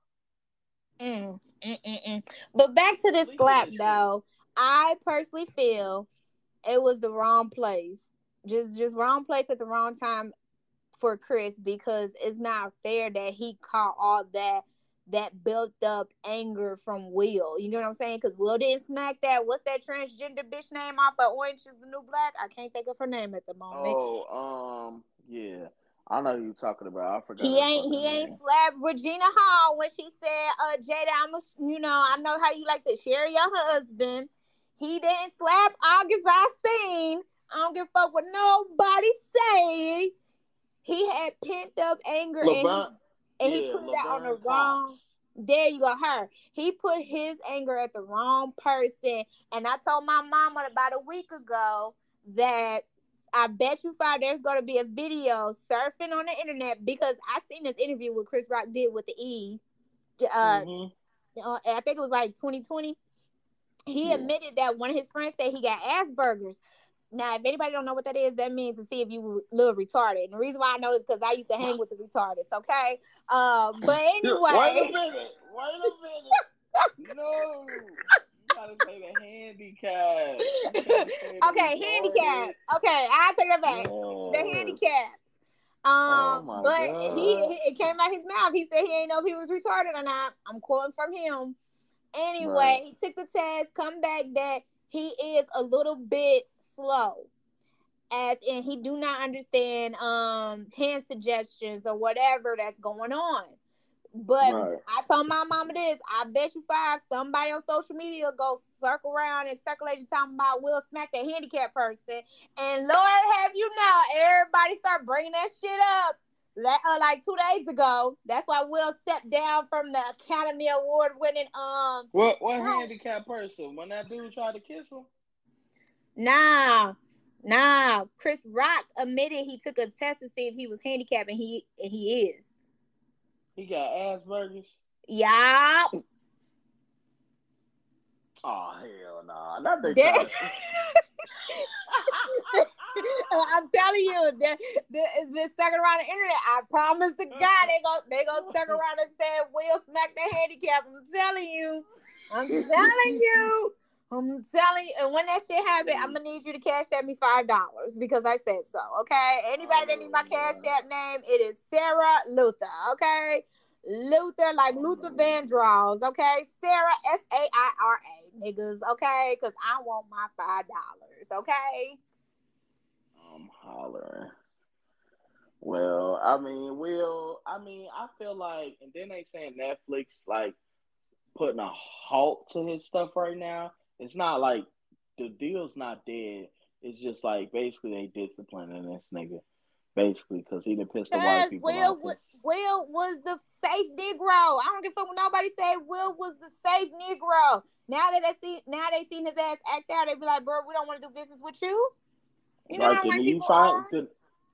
But back to this slap, though. I personally feel it was the wrong place. Just wrong place at the wrong time for Chris, because it's not fair that he caught all that built up anger from Will. You know what I'm saying? Because Will didn't smack that. What's that transgender bitch name off of Orange Is the New Black? I can't think of her name at the moment. Oh, yeah. I know who you're talking about. I forgot. He ain't slapped Regina Hall when she said, Jada, I know how you like to share your husband. He didn't slap August Osteen. I don't give a fuck what nobody say. He had pent up anger and he put that on the wrong. There you go, her. He put his anger at the wrong person. And I told my mama about a week ago that I bet you there's going to be a video surfing on the internet, because I seen this interview with Chris Rock did with the E. I think it was like 2020. He admitted that one of his friends said he got Asperger's. Now, if anybody don't know what that is, that means to see if you were a little retarded. And the reason why I know is because I used to hang with the retards, okay? But anyway. Wait a minute. No. You gotta say the handicap. Okay, handicap. Okay, I'll take that back. Yes. The handicaps. But it came out his mouth. He said he ain't know if he was retarded or not. I'm quoting from him. Anyway, He took the test, come back that he is a little bit slow, as in he do not understand hand suggestions or whatever that's going on. But I told my mama this. I bet you somebody on social media will go circle around and circulate you talking about Will smack that handicapped person. And Lord have you know, everybody start bringing that shit up. Like 2 days ago, that's why Will stepped down from the Academy Award winning. What handicapped person? When that dude tried to kiss him? Nah. Chris Rock admitted he took a test to see if he was handicapped, and he is. He got Asperger's? Yeah. Oh, hell no. Nah. I'm telling you, it's been stuck around the internet. I promise to God, they gonna stuck around and say, Will smack the handicap. I'm telling you. And when that shit happen, I'm gonna need you to cash at me $5 because I said so. Okay. Anybody that needs my cash app name, it is Sarah Luther. Okay, Luther like Luther Vandross. Okay, Sarah Saira, niggas. Okay, because I want my $5. Okay. I'm hollering. Well, I feel like, and then they saying Netflix like putting a halt to his stuff right now. It's not like the deal's not dead. It's just like basically they disciplining this nigga, basically because he done pissed the white people off. Will was the safe Negro. I don't give a fuck what nobody said. Will was the safe Negro. Now they seen his ass act out, they be like, bro, we don't want to do business with you. You know what I mean?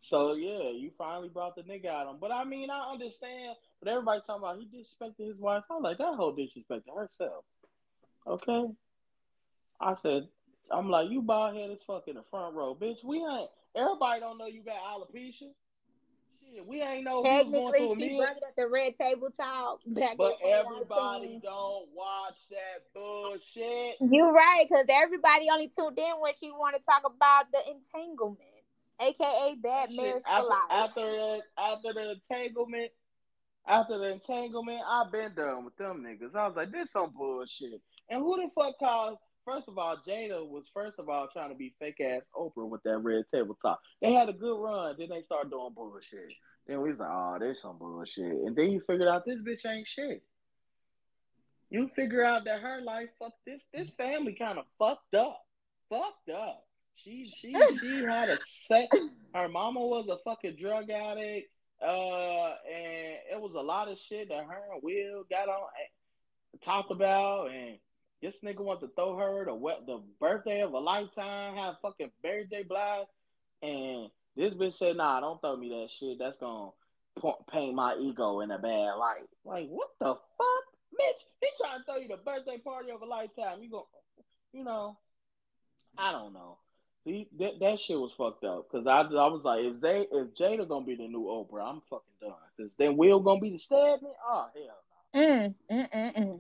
So yeah, you finally brought the nigga out on. But I mean, I understand. But everybody talking about he disrespected his wife. I'm like, that hoe disrespected herself. Okay. I'm like, you bald headed fuck in the front row, bitch. We ain't. Everybody don't know you got alopecia. Shit, we ain't know. Technically, she brought it at the Red Table Talk. But everybody don't watch that bullshit. You right, because everybody only tuned in when she want to talk about the entanglement, aka bad marriage for life. After the entanglement, I've been done with them niggas. I was like, this some bullshit. And who the fuck called? First of all, Jada was trying to be fake ass Oprah with that Red Table Talk. They had a good run, then they started doing bullshit. Then we was like, oh, there's some bullshit. And then you figured out this bitch ain't shit. You figure out that her life fucked this family kind of fucked up. She had a set. Her mama was a fucking drug addict. And it was a lot of shit that her and Will got on talked about, and This nigga want to throw her the birthday of a lifetime, have fucking Barry J. Blige, and this bitch said, nah, don't throw me that shit. That's going to paint my ego in a bad light. Like, what the fuck? Bitch, he trying to throw you the birthday party of a lifetime. You go, you know, I don't know. That shit was fucked up. Because I was like, if Jada going to be the new Oprah, I'm fucking done. Because then Will going to be the stagnant? Oh, hell no.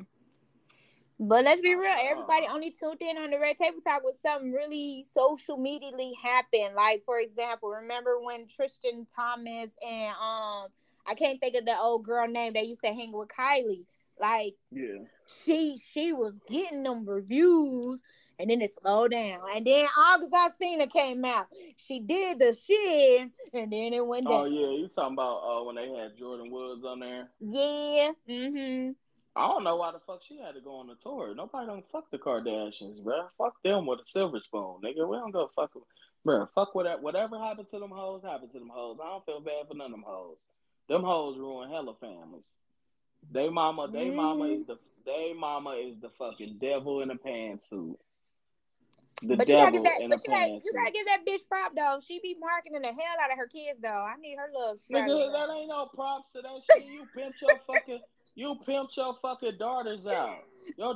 But let's be real. Everybody only tuned in on the Red Table Talk with something really social media-ly happened. Like, for example, remember when Tristan Thomas and I can't think of the old girl name that used to hang with Kylie. Like, yeah, she was getting them reviews, and then it slowed down. And then August Osina came out. She did the shit, and then it went down. Oh yeah, you talking about when they had Jordyn Woods on there? Yeah. Mm-hmm. I don't know why the fuck she had to go on the tour. Nobody don't fuck the Kardashians, bro. Fuck them with a silver spoon, nigga. We don't go fuck them. Bro, fuck with that. Whatever happened to them hoes, happened to them hoes. I don't feel bad for none of them hoes. Them hoes ruin hella families. They mama is the fucking devil in a pantsuit. You gotta give that bitch prop though. She be marketing the hell out of her kids though. I need her love. Nigga, that ain't no props to that shit. You pimp your fucking daughters out. Your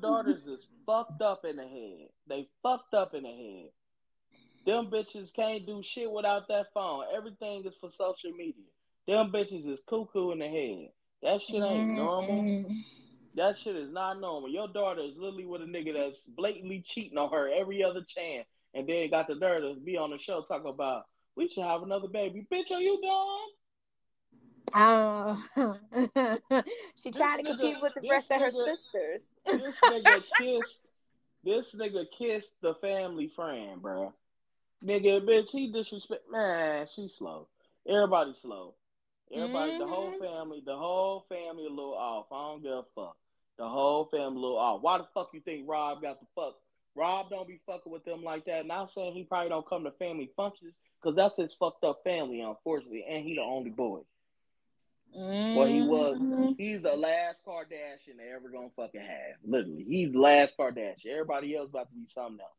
daughters is fucked up in the head. They fucked up in the head. Them bitches can't do shit without that phone. Everything is for social media. Them bitches is cuckoo in the head. That shit ain't normal. That shit is not normal. Your daughter is literally with a nigga that's blatantly cheating on her every other chance, and then got the nerve to be on the show talking about, we should have another baby. Bitch, are you dumb? She tried to compete with the rest of her sisters. This nigga kissed the family friend, bro. Nigga, bitch, he disrespect. Man, she slow. Everybody's slow. Everybody, the whole family a little off. I don't give a fuck. The whole family a little off. Why the fuck you think Rob got the fuck? Rob don't be fucking with them like that. And I'm saying he probably don't come to family functions because that's his fucked up family, unfortunately. And he the only boy. Mm-hmm. Well, he was. He's the last Kardashian they ever gonna fucking have. Literally, he's the last Kardashian. Everybody else about to be something else.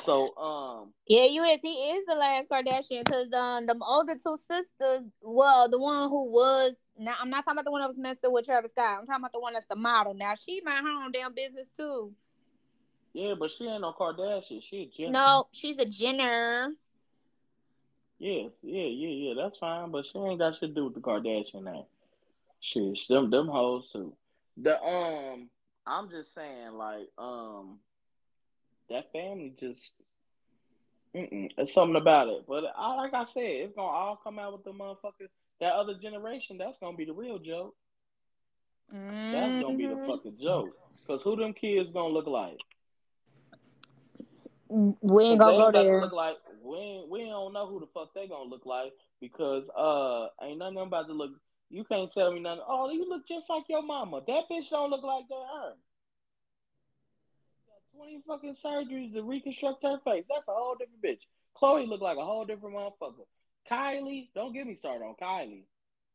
So, yeah, he is the last Kardashian because the older two sisters, well, the one who was, now I'm not talking about the one that was messing with Travis Scott. I'm talking about the one that's the model. Now she mind her own damn business too. Yeah, but she ain't no Kardashian. She a Jenner. No, she's a Jenner. Yes, yeah. That's fine, but she ain't got shit to do with the Kardashian name. Shit, them hoes too. I'm just saying, like, that family just, it's something about it. But like I said, it's going to all come out with the motherfucker. That other generation, that's going to be the real joke. Mm-hmm. That's going to be the fucking joke. Because who them kids going to look like? We ain't going to go there. We don't know who the fuck they going to look like because ain't nothing about to look. You can't tell me nothing. Oh, you look just like your mama. That bitch don't look like her. 20 fucking surgeries to reconstruct her face. That's a whole different bitch. Chloe looked like a whole different motherfucker. Kylie, don't get me started on Kylie.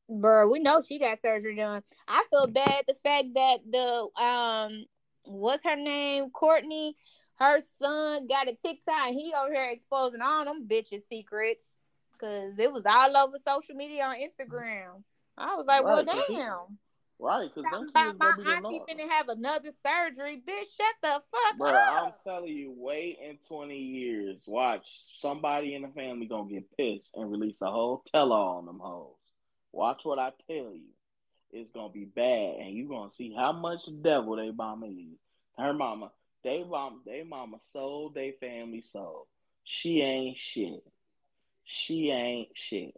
Bro, we know she got surgery done. I feel bad at the fact that the what's her name? Courtney, her son got a TikTok. He over here exposing all them bitches' secrets because it was all over social media on Instagram. I was like, right, well, damn. Right, because my auntie finna have another surgery. Bitch, shut the fuck up. I'm telling you, wait in 20 years. Watch. Somebody in the family gonna get pissed and release a whole tell-all on them hoes. Watch what I tell you. It's gonna be bad, and you gonna see how much devil they mama is. Her mama, they mama sold they family soul. She ain't shit.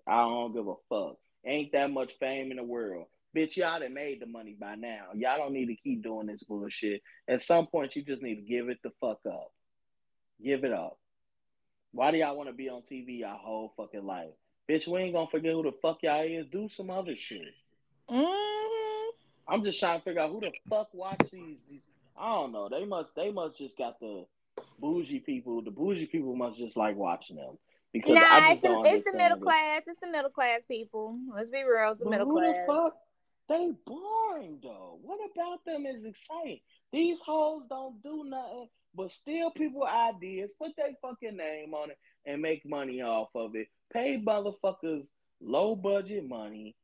I don't give a fuck. Ain't that much fame in the world. Bitch, y'all done made the money by now. Y'all don't need to keep doing this bullshit. At some point, you just need to give it the fuck up. Give it up. Why do y'all want to be on TV y'all whole fucking life? Bitch, we ain't going to forget who the fuck y'all is. Do some other shit. Mm-hmm. I'm just trying to figure out who the fuck watch these. I don't know. They must just got the bougie people. The bougie people must just like watching them. Because it's the middle class. It's the middle class people. Let's be real. It's the middle class. The fuck? They boring, though. What about them is exciting? These hoes don't do nothing but steal people's ideas, put their fucking name on it, and make money off of it. Pay motherfuckers low-budget money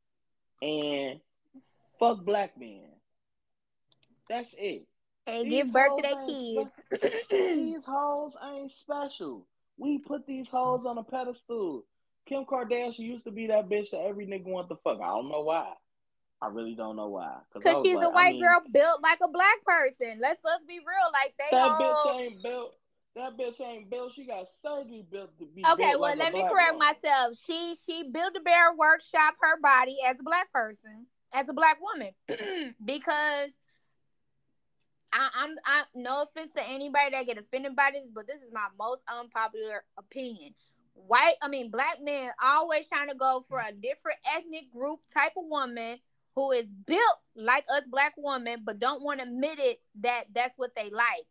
and fuck black men. That's it. And give birth to their kids. These hoes ain't special. We put these hoes on a pedestal. Kim Kardashian used to be that bitch that every nigga wanted to fuck. I don't know why. I really don't know why. Because she's a white girl built like a black person. Let's be real. Like bitch ain't built. That bitch ain't built. She got surgery built to be. Okay, well, let me correct myself. She Build-A-Bear workshop her body as a black person, as a black woman, because I'm no offense to anybody that get offended by this, but this is my most unpopular opinion. Black men always trying to go for a different ethnic group type of woman who is built like us black women, but don't want to admit it that that's what they like.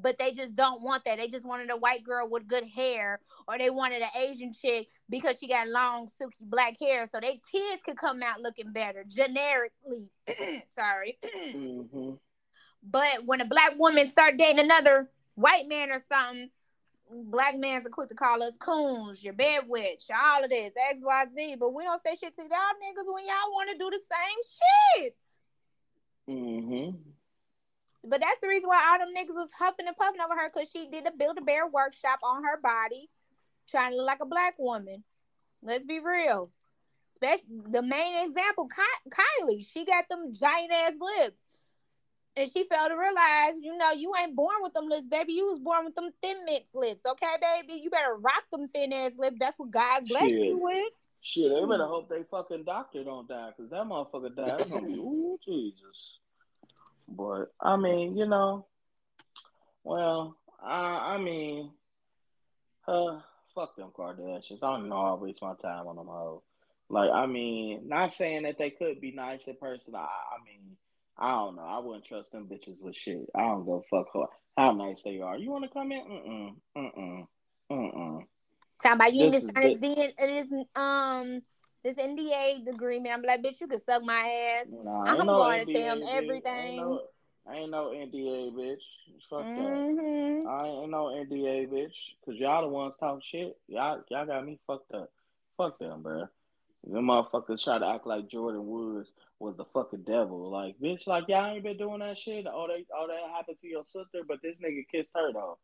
But they just don't want that. They just wanted a white girl with good hair, or they wanted an Asian chick because she got long, silky black hair, so their kids could come out looking better, generically. Sorry. Mm-hmm. But when a black woman start dating another white man or something, black men are quick to call us coons, your bed witch, all of this, X, Y, Z. But we don't say shit to y'all niggas when y'all want to do the same shit. Mm-hmm. But that's the reason why all them niggas was huffing and puffing over her, because she did a Build-A-Bear workshop on her body, trying to look like a black woman. Let's be real. The main example, Kylie, she got them giant-ass lips. And she failed to realize, you ain't born with them lips, baby. You was born with them thin mint lips, okay, baby? You better rock them thin-ass lips. That's what God blessed you with. Shit, they better hope they fucking doctor don't die, because that motherfucker died. That's gonna be, ooh, Jesus. But, fuck them Kardashians. I don't know I waste my time on them hoes. Not saying that they could be nice in person. I don't know. I wouldn't trust them bitches with shit. I don't go fuck how nice they are. You want to come in? Talking about you need to sign this NDA agreement. I'm like, bitch, you can suck my ass. I'm going to film everything. I ain't no NDA, bitch. Fuck that. I ain't no NDA, bitch. Because y'all the ones talking shit. Y'all got me fucked up. Fuck them, bro. Them motherfuckers try to act like Jordyn Woods was the fucking devil. Like, bitch, like, y'all ain't been doing that shit. All that happened to your sister, but this nigga kissed her, though.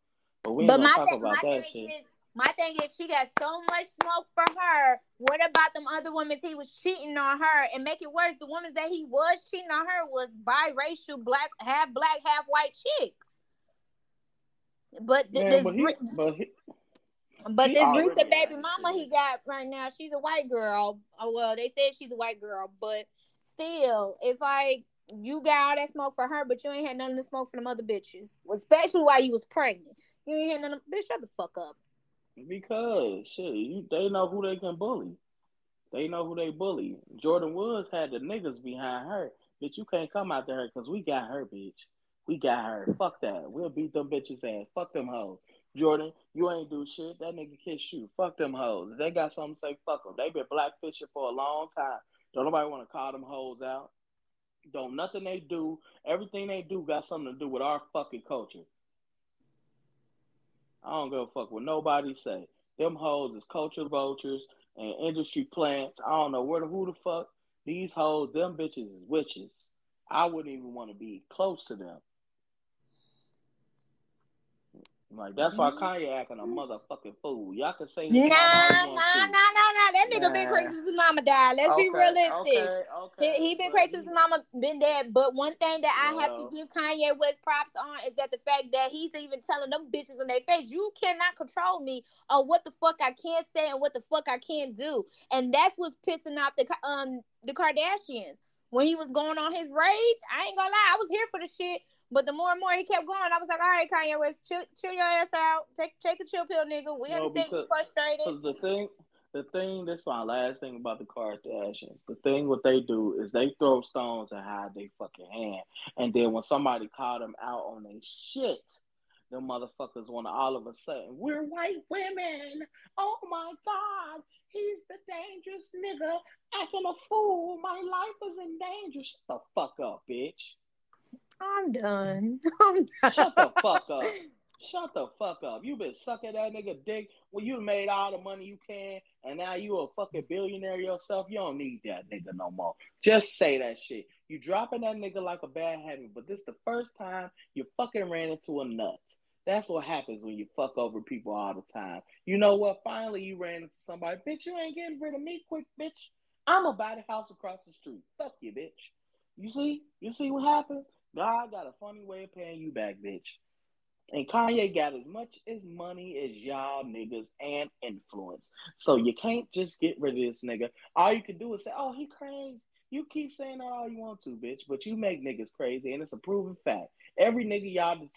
But we ain't gonna talk about that shit. My thing is, she got so much smoke for her. What about them other women he was cheating on her? And make it worse, the women that he was cheating on her was biracial, black, half white chicks. But this recent baby mama he got right now, she's a white girl. Oh, well, they said she's a white girl, but still, it's like you got all that smoke for her, but you ain't had none of the smoke for them other bitches, especially while you was pregnant. You ain't had none of them. Bitch, shut the fuck up. Because they know who they can bully. They know who they bully. Jordyn Woods had the niggas behind her. Bitch, you can't come out to her because we got her, bitch. We got her. Fuck that. We'll beat them bitches' ass. Fuck them hoes. Jordyn, you ain't do shit. That nigga kissed you. Fuck them hoes. If they got something to say, fuck them. They been blackfishing for a long time. Don't nobody want to call them hoes out. Don't nothing they do. Everything they do got something to do with our fucking culture. I don't give a fuck what nobody say. Them hoes is culture vultures and industry plants. I don't know who the fuck these hoes, them bitches is witches. I wouldn't even want to be close to them. Like, that's why Kanye acting a motherfucking fool. Y'all can say no. That nigga been crazy since his mama died. Let's be realistic. Okay. He been crazy since his mama been dead. But one thing that I have to give Kanye West props on is that the fact that he's even telling them bitches in their face, you cannot control me on what the fuck I can't say and what the fuck I can't do. And that's what's pissing off the Kardashians. When he was going on his rage, I ain't gonna lie, I was here for the shit. But the more and more he kept going, I was like, all right, Kanye West, chill your ass out. Take a chill pill, nigga. We understand you're frustrated. The thing, that's my last thing about the Kardashians. The thing what they do is they throw stones and hide their fucking hand. And then when somebody called them out on their shit, Them motherfuckers want to all of a sudden, we're white women. Oh my God, he's the dangerous nigga acting a fool. My life is in danger. Shut the fuck up, bitch. I'm done. Shut the fuck up. Shut the fuck up. You been sucking that nigga dick when you made all the money you can, and now you a fucking billionaire yourself. You don't need that nigga no more. Just say that shit. You dropping that nigga like a bad habit, but this the first time you fucking ran into a nuts. That's what happens when you fuck over people all the time. You know what? Finally, you ran into somebody. Bitch, you ain't getting rid of me quick, bitch. I'm about a house across the street. Fuck you, bitch. You see what happened? God got a funny way of paying you back, bitch. And Kanye got as much as money as y'all niggas and influence. So you can't just get rid of this nigga. All you can do is say, oh, he crazy. You keep saying that all you want to, bitch, but you make niggas crazy, and it's a proven fact. Every nigga y'all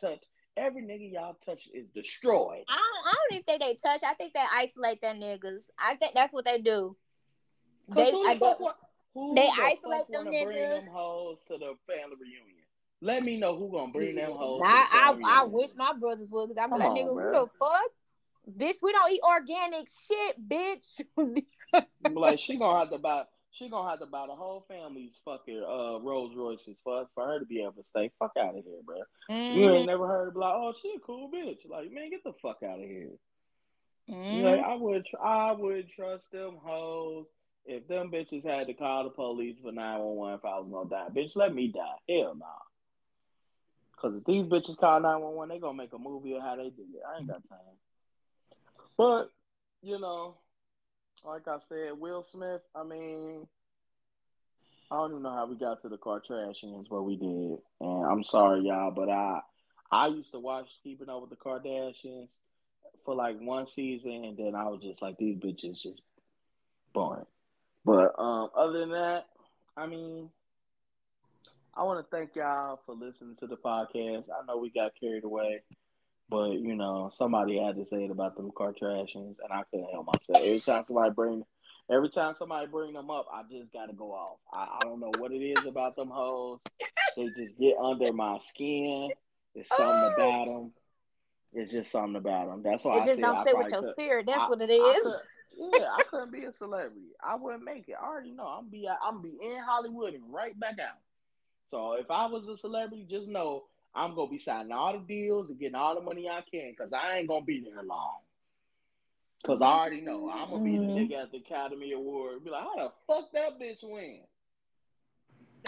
touch is destroyed. I don't even think they touch. I think they isolate them niggas. I think that's what they do. They isolate them niggas. Bring them hoes to the family reunion. Let me know who gonna bring them hoes. I wish my brothers would, because I'm like, nigga, who the fuck? Bitch, we don't eat organic shit, bitch. Like, she gonna have to buy the whole family's fucking Rolls Royces for her to be able to stay. Fuck out of here, bro. Mm-hmm. You ain't never heard of like, oh, she a cool bitch. Like, man, get the fuck out of here. Mm-hmm. Like, I would trust them hoes. If them bitches had to call the police for 911 if I was gonna die, bitch, let me die. Hell nah. Because if these bitches call 911, they're going to make a movie of how they did it. I ain't got time. But, you know, like I said, Will Smith, I mean, I don't even know how we got to the Kardashians, but we did. And I'm sorry, y'all, but I used to watch Keeping Up with the Kardashians for like one season, and then I was just like, these bitches just boring. But other than that, I mean, I want to thank y'all for listening to the podcast. I know we got carried away, but, you know, somebody had to say it about them Kardashians, and I couldn't help myself. Every time somebody bring them up, I just got to go off. I don't know what it is about them hoes. They just get under my skin. It's something about them. It's just something about them. That's why I said. It just don't fit with your spirit. That's what it is. I couldn't be a celebrity. I wouldn't make it. I already know. I'm be in Hollywood and right back out. So if I was a celebrity, just know I'm going to be signing all the deals and getting all the money I can, because I ain't going to be there long. Because I already know I'm going to be the nigga at the Academy Award. Be like, how the fuck that bitch win?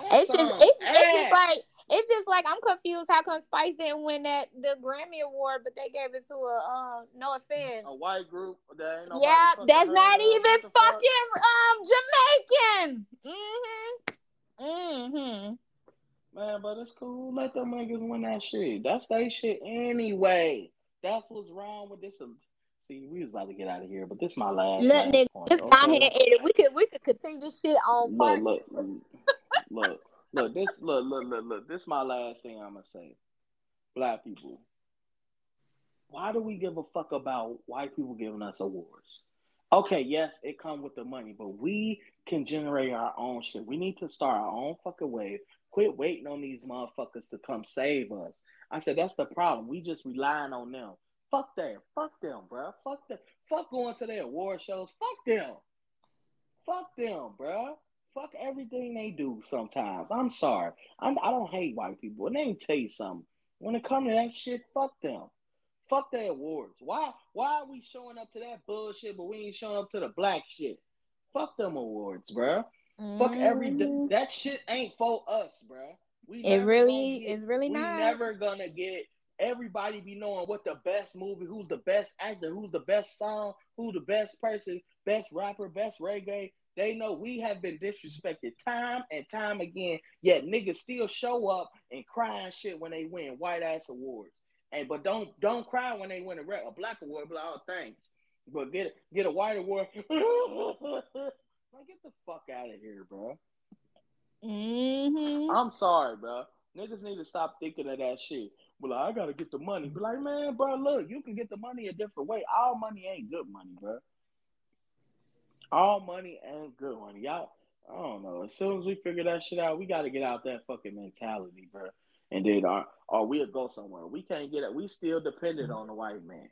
It's just like I'm confused how come Spice didn't win the Grammy Award, but they gave it to a no offense, a white group that ain't that's not even fucking Jamaican. Mm-hmm. Man, but it's cool. Let them niggas win that shit. That's their shit anyway. That's what's wrong with this. See, we was about to get out of here, but this is my last. Look, nigga, just down here and edit. We could continue this shit on. Look. This is my last thing I'm gonna say. Black people, why do we give a fuck about white people giving us awards? Okay, yes, it comes with the money, but we can generate our own shit. We need to start our own fucking wave. Quit waiting on these motherfuckers to come save us. I said, that's the problem. We just relying on them. Fuck them, bro. Fuck them. Fuck going to their award shows. Fuck them, bro. Fuck everything they do sometimes. I'm sorry. I don't hate white people. And they can tell you something. When it comes to that shit, fuck them. Fuck their awards. Why are we showing up to that bullshit, but we ain't showing up to the black shit? Fuck them awards, bruh. Fuck that shit ain't for us, bruh. It's really not. We never gonna get everybody be knowing what the best movie, who's the best actor, who's the best song, who the best person, best rapper, best reggae. They know we have been disrespected time and time again, yet niggas still show up and crying shit when they win white ass awards. And but don't cry when they win a black award, blah, thanks. But get a white award. Like, get the fuck out of here, bro. Mm-hmm. I'm sorry, bro. Niggas need to stop thinking of that shit. But like, I gotta get the money. Be like, man, bro, look, you can get the money a different way. All money ain't good money, y'all. I don't know. As soon as we figure that shit out, we gotta get out that fucking mentality, bro. and then or we'll go somewhere. We can't get it. We still dependent on the white man.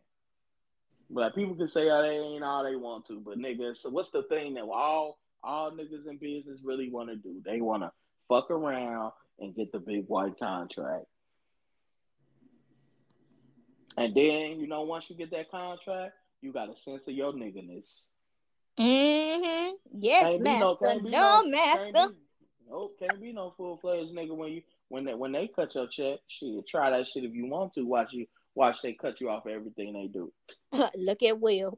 But people can say oh, they ain't all they want to, but nigga, so what's the thing that all niggas in business really want to do? They want to fuck around and get the big white contract. And then, you know, once you get that contract, you got a sense of your nigganess. Mm-hmm. Yes, can't master. Be no master. Can't be no full-fledged nigga when they cut your check. Shit, try that shit if you want to. Watch they cut you off for everything they do. Look at Will.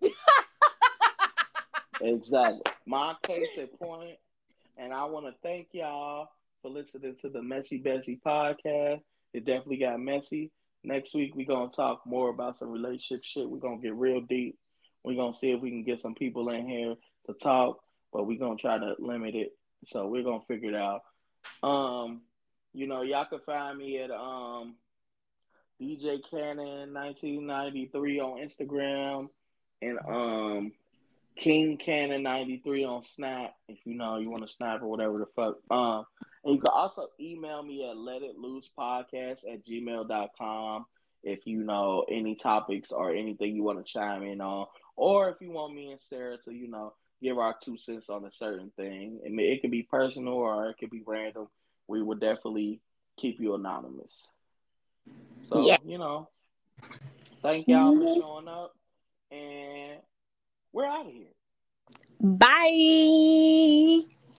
Exactly. My case at point. And I want to thank y'all for listening to the Messy Bestie podcast. It definitely got messy. Next week, we're going to talk more about some relationship shit. We're going to get real deep. We're going to see if we can get some people in here to talk, but we're going to try to limit it. So we're going to figure it out. You know, y'all can find me at DJ Cannon 1993 on Instagram and King Cannon 93 on Snap, if you know you want to snap or whatever the fuck. And you can also email me at letitloosepodcast@gmail.com if you know any topics or anything you want to chime in on, or if you want me and Saira to, you know, give our 2 cents on a certain thing. I mean, it could be personal or it could be random. We will definitely keep you anonymous. So, yeah. You know, thank y'all for showing up, and we're out of here. Bye.